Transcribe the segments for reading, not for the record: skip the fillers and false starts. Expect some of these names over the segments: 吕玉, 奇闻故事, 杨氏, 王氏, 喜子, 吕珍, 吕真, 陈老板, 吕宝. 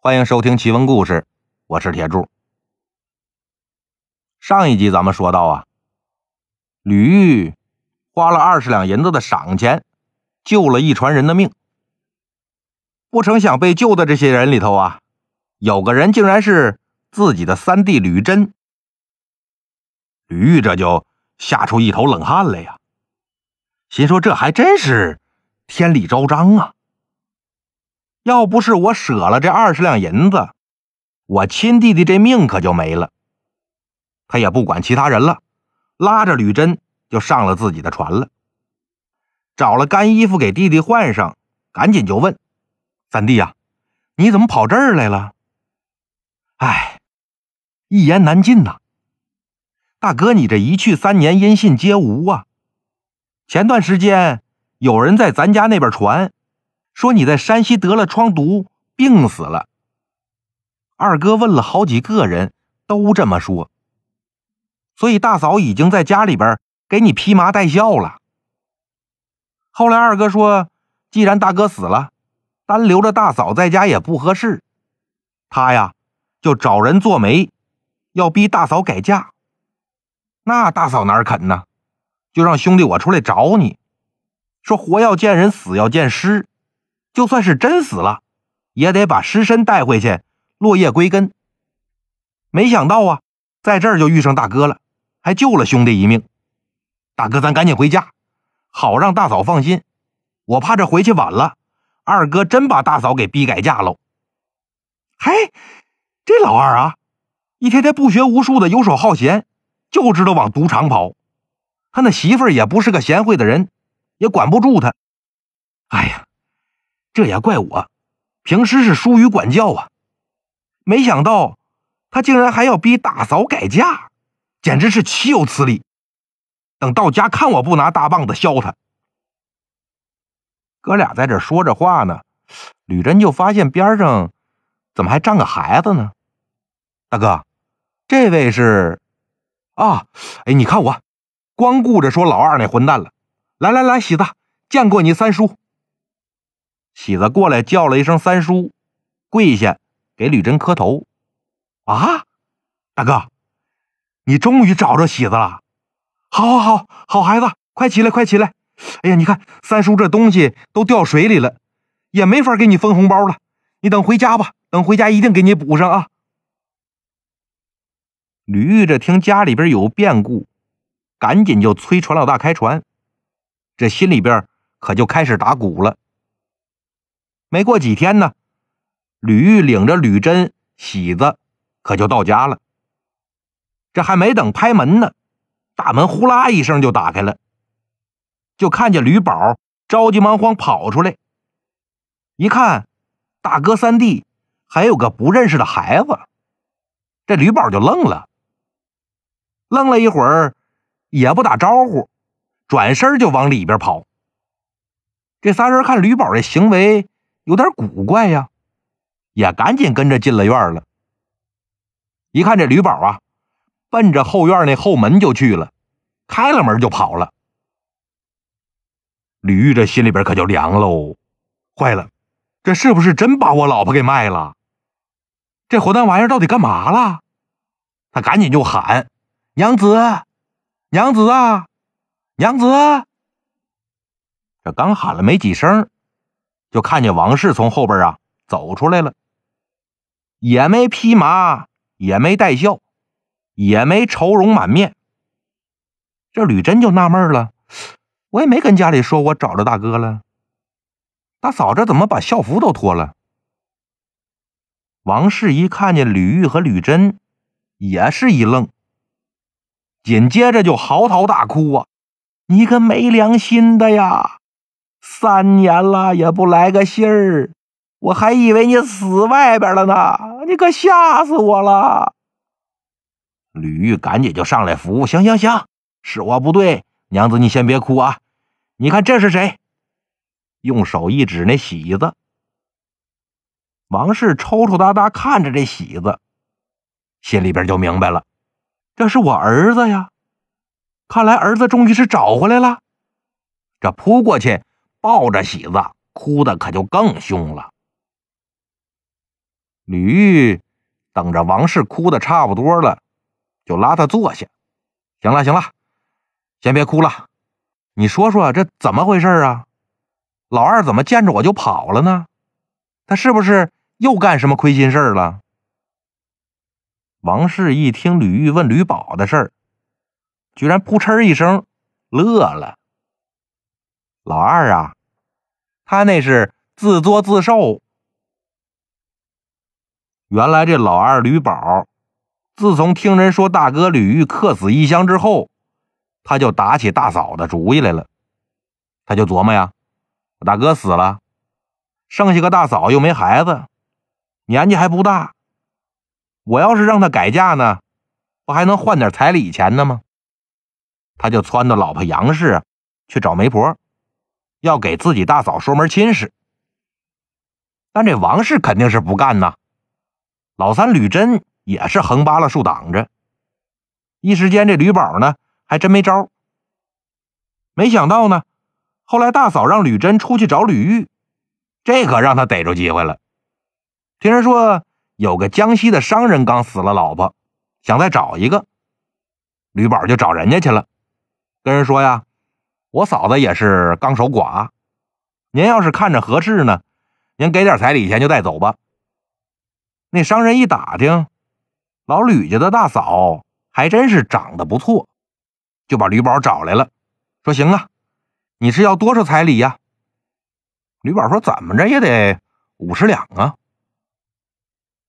欢迎收听奇闻故事，我是铁柱。上一集咱们说到啊，吕玉花了20两银子的赏钱，救了一船人的命。不成想被救的这些人里头啊，有个人竟然是自己的3弟吕真。吕玉这就吓出一头冷汗来呀，心说这还真是天理昭彰啊。要不是我舍了这20两银子，我亲弟弟这命可就没了。他也不管其他人了，拉着吕真就上了自己的船了，找了干衣服给弟弟换上，赶紧就问：3弟啊，你怎么跑这儿来了？哎，一言难尽呐，大哥你这一去3年音信皆无啊。前段时间有人在咱家那边传说你在山西得了疮毒，病死了。二哥问了好几个人，都这么说。所以大嫂已经在家里边给你披麻戴孝了。后来二哥说，既然大哥死了，单留着大嫂在家也不合适。他呀，就找人做媒，要逼大嫂改嫁。那大嫂哪肯呢？就让兄弟我出来找你，说活要见人，死要见尸。就算是真死了，也得把尸身带回去，落叶归根。没想到啊，在这儿就遇上大哥了，还救了兄弟一命。大哥咱赶紧回家，好让大嫂放心，我怕这回去晚了，二哥真把大嫂给逼改嫁喽。嘿，这老二啊，一天天不学无术的，游手好闲，就知道往赌场跑。他那媳妇儿也不是个贤惠的人，也管不住他。哎呀，这也怪我，平时是疏于管教啊，没想到他竟然还要逼大嫂改嫁，简直是岂有此理！等到家看我不拿大棒子削他！哥俩在这说着话呢，吕真就发现边上怎么还站个孩子呢？大哥，这位是啊？哎，你看我光顾着说老二那混蛋了。来来来，喜子，见过你三叔。喜子过来叫了一声三叔，跪下给吕真磕头。啊，大哥，你终于找着喜子了！好好好，好孩子，快起来快起来！哎呀，你看三叔这东西都掉水里了，也没法给你分红包了。你等回家吧，等回家一定给你补上啊！吕玉这听家里边有变故，赶紧就催船老大开船，这心里边可就开始打鼓了。没过几天呢，吕玉领着吕真、喜子可就到家了。这还没等拍门呢，大门呼啦一声就打开了，就看见吕宝着急忙慌跑出来，一看大哥3弟还有个不认识的孩子，这吕宝就愣了，愣了一会儿也不打招呼，转身就往里边跑。这仨人看吕宝的行为有点古怪呀，也赶紧跟着进了院了。一看这吕宝啊，奔着后院那后门就去了，开了门就跑了。吕玉这心里边可就凉喽，坏了，这是不是真把我老婆给卖了？这混蛋玩意儿到底干嘛了？他赶紧就喊：娘子，娘子啊，娘子啊！这刚喊了没几声，就看见王氏从后边啊走出来了，也没披麻，也没戴孝，也没愁容满面。这吕真就纳闷了，我也没跟家里说我找着大哥了，大嫂这怎么把校服都脱了？王氏一看见吕玉和吕真，也是一愣，紧接着就嚎啕大哭啊，你个没良心的呀！3年了也不来个信儿，我还以为你死外边了呢，你可吓死我了。吕玉赶紧就上来扶，行行行，是我不对，娘子你先别哭啊，你看这是谁？用手一指那喜子。王氏抽抽搭搭看着这喜子，心里边就明白了，这是我儿子呀，看来儿子终于是找回来了。这扑过去抱着喜子，哭的可就更凶了。吕玉等着王氏哭得差不多了，就拉他坐下。行了行了，先别哭了，你说说这怎么回事啊？老二怎么见着我就跑了呢？他是不是又干什么亏心事儿了？王氏一听吕玉问吕宝的事儿，居然扑哧一声乐了。老二啊，他那是自作自受。原来这老二吕宝，自从听人说大哥吕玉客死异乡之后，他就打起大嫂的主意来了。他就琢磨呀，我大哥死了，剩下个大嫂又没孩子，年纪还不大，我要是让他改嫁呢，不还能换点彩礼钱呢吗？他就撺掇老婆杨氏去找媒婆，要给自己大嫂说门亲事。但这王氏肯定是不干呐，老三吕珍也是横扒拉竖挡着，一时间这吕宝呢还真没招。没想到呢，后来大嫂让吕珍出去找吕玉，这可让他逮着机会了。听人说有个江西的商人刚死了老婆，想再找一个，吕宝就找人家去了，跟人说呀，我嫂子也是刚守寡，您要是看着合适呢，您给点彩礼钱就带走吧。那商人一打听，老吕家的大嫂还真是长得不错，就把吕宝找来了，说行啊，你是要多少彩礼呀？吕宝说怎么着也得50两啊。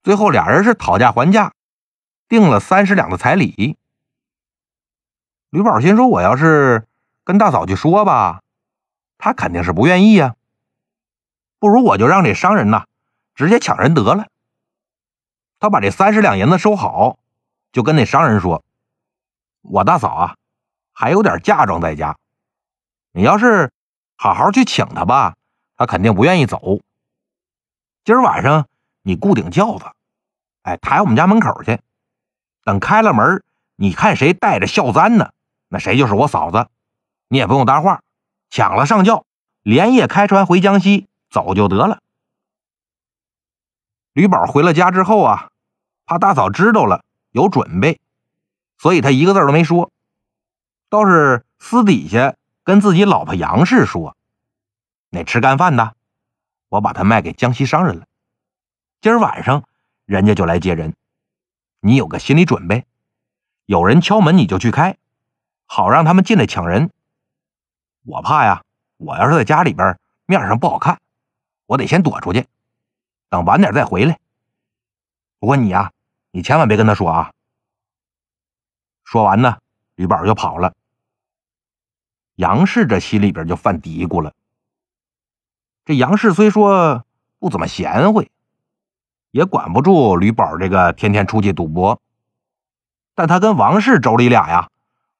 最后俩人是讨价还价，定了30两的彩礼。吕宝心说，我要是跟大嫂去说吧，他肯定是不愿意啊，不如我就让这商人呐直接抢人得了。他把这30两银子收好，就跟那商人说，我大嫂啊还有点嫁妆在家，你要是好好去请他吧，他肯定不愿意走。今儿晚上你雇顶轿子，抬我们家门口去，等开了门，你看谁带着孝簪呢，那谁就是我嫂子，你也不用搭话，抢了上轿，连夜开船回江西走就得了。吕宝回了家之后啊，怕大嫂知道了有准备，所以他一个字都没说，倒是私底下跟自己老婆杨氏说，那吃干饭的我把他卖给江西商人了，今儿晚上人家就来接人，你有个心理准备，有人敲门你就去开，好让他们进来抢人。我怕呀，我要是在家里边面上不好看，我得先躲出去，等晚点再回来。不过你呀，你千万别跟他说啊。说完呢，吕宝就跑了。杨氏这心里边就犯嘀咕了，这杨氏虽说不怎么贤惠，也管不住吕宝这个天天出去赌博，但他跟王氏妯娌俩呀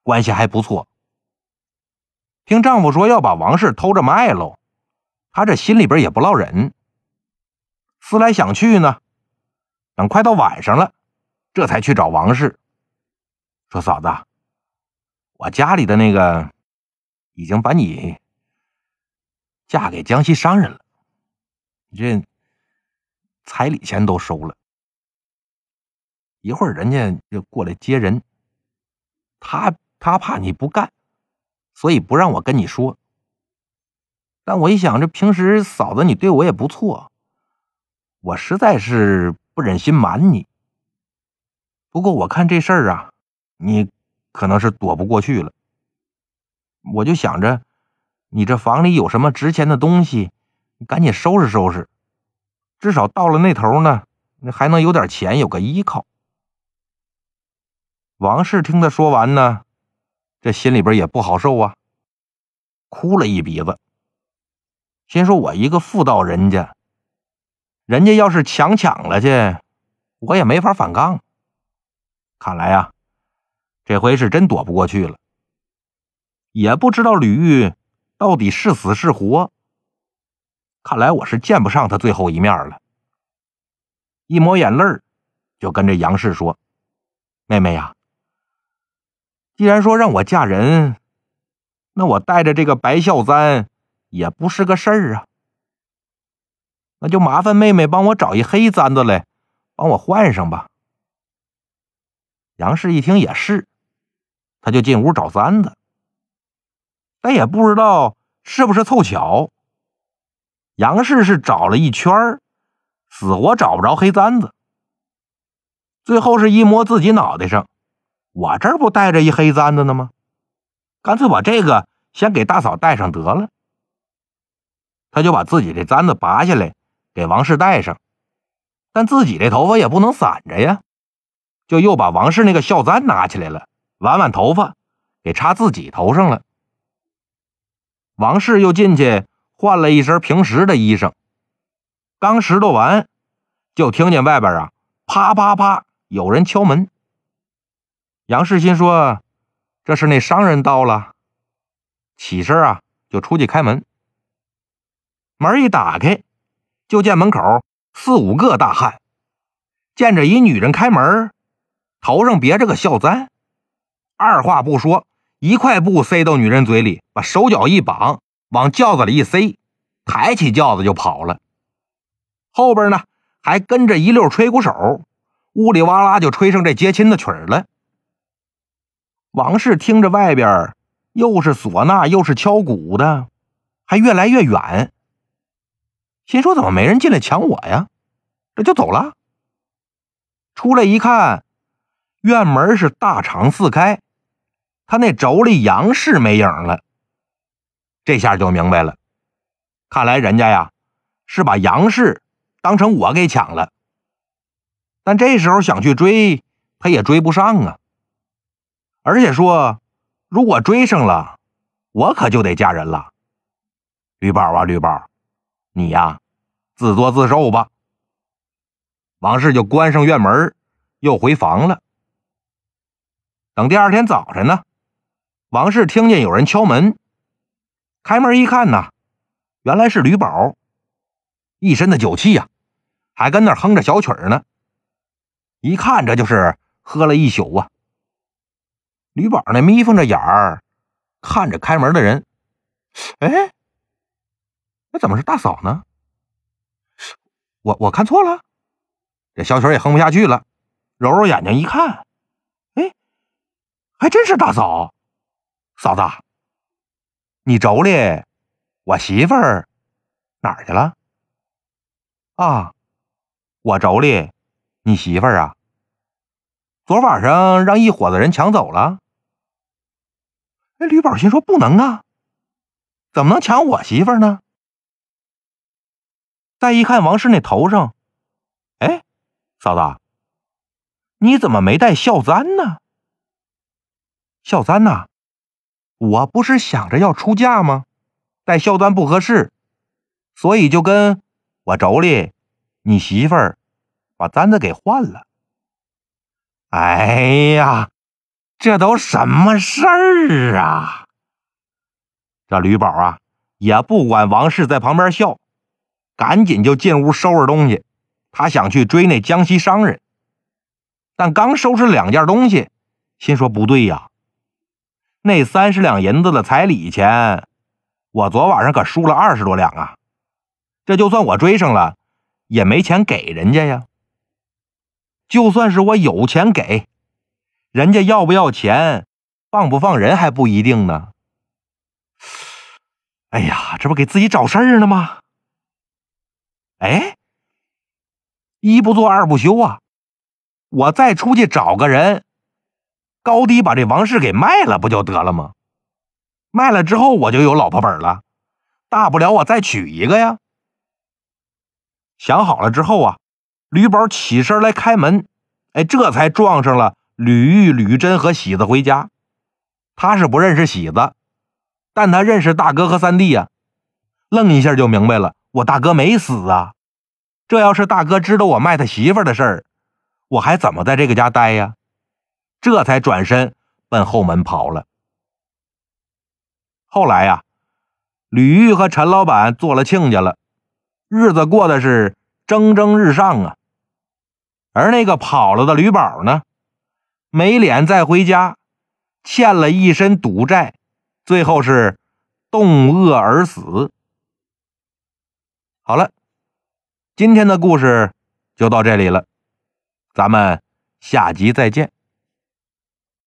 关系还不错。听丈夫说要把王氏偷着卖喽，他这心里边也不落忍。思来想去呢，等快到晚上了，这才去找王氏，说嫂子，我家里的那个已经把你嫁给江西商人了，你这彩礼钱都收了，一会儿人家就过来接人，他怕你不干，所以不让我跟你说。但我一想，这平时嫂子你对我也不错，我实在是不忍心瞒你。不过我看这事儿啊，你可能是躲不过去了。我就想着，你这房里有什么值钱的东西，你赶紧收拾收拾，至少到了那头呢，还能有点钱，有个依靠。王氏听他说完呢，这心里边也不好受啊，哭了一鼻子，心说我一个妇道人家，人家要是抢了去，我也没法反抗。看来啊，这回是真躲不过去了。也不知道吕玉到底是死是活，看来我是见不上他最后一面了。一抹眼泪儿，就跟着杨氏说，妹妹呀，既然说让我嫁人，那我带着这个白孝簪也不是个事儿啊，那就麻烦妹妹帮我找一黑簪子来，帮我换上吧。杨氏一听也是，他就进屋找簪子，但也不知道是不是凑巧，杨氏是找了一圈，死活找不着黑簪子，最后是一摸自己脑袋上，我这儿不带着一黑簪子呢吗？干脆把这个先给大嫂戴上得了。他就把自己这簪子拔下来给王氏戴上，但自己这头发也不能散着呀，就又把王氏那个孝簪拿起来了，挽挽头发给插自己头上了。王氏又进去换了一身平时的衣裳，刚拾掇完就听见外边啊啪啪啪有人敲门。杨氏心说这是那商人到了，起身啊就出去开门。门一打开，就见门口四五个大汉，见着一女人开门，头上别着个孝簪，二话不说一块布塞到女人嘴里，把手脚一绑，往轿子里一塞，抬起轿子就跑了。后边呢还跟着一溜吹鼓手，呜里哇啦就吹上这接亲的曲儿了。王氏听着外边又是唢呐又是敲鼓的，还越来越远，心说怎么没人进来抢我呀，这就走了。出来一看，院门是大敞四开，他那妯娌杨氏没影了。这下就明白了，看来人家呀是把杨氏当成我给抢了，但这时候想去追他也追不上啊，而且说如果追上了我可就得嫁人了。绿宝啊绿宝，你呀自作自受吧。王氏就关上院门又回房了。等第二天早晨呢，王氏听见有人敲门，开门一看呢，原来是吕宝，一身的酒气呀，还跟那哼着小曲儿呢，一看这就是喝了一宿啊。吕宝那眯缝着眼儿看着开门的人，哎，那怎么是大嫂呢？我看错了。这小曲儿也哼不下去了，揉揉眼睛一看，哎，还真是大嫂。嫂子，你妯娌我媳妇儿哪儿去了啊？我妯娌你媳妇儿啊昨晚上让一伙子人抢走了。哎，吕宝心说不能啊，怎么能抢我媳妇儿呢？再一看王氏那头上，哎，嫂子你怎么没戴孝簪呢？孝簪啊，我不是想着要出嫁吗？戴孝簪不合适，所以就跟我妯娌你媳妇儿把簪子给换了。哎呀，这都什么事儿啊。这吕宝啊也不管王氏在旁边笑，赶紧就进屋收拾东西，他想去追那江西商人。但刚收拾两件东西，心说不对呀，那30两银子的彩礼钱我昨晚上可输了20多两啊，这就算我追上了也没钱给人家呀。就算是我有钱给人家，要不要钱放不放人还不一定呢。哎呀，这不给自己找事儿呢吗？哎，一不做二不休啊，我再出去找个人高低把这王氏给卖了不就得了吗？卖了之后我就有老婆本了，大不了我再娶一个呀。想好了之后啊，吕宝起身来开门，哎，这才撞上了吕玉、吕珍和喜子回家。他是不认识喜子，但他认识大哥和三弟呀，愣一下就明白了，我大哥没死啊，这要是大哥知道我卖他媳妇儿的事儿，我还怎么在这个家待呀？这才转身奔后门跑了。后来呀，吕玉和陈老板做了亲家了，日子过得是蒸蒸日上啊。而那个跑了的吕宝呢，没脸再回家，欠了一身赌债，最后是冻饿而死。好了，今天的故事就到这里了。咱们下集再见。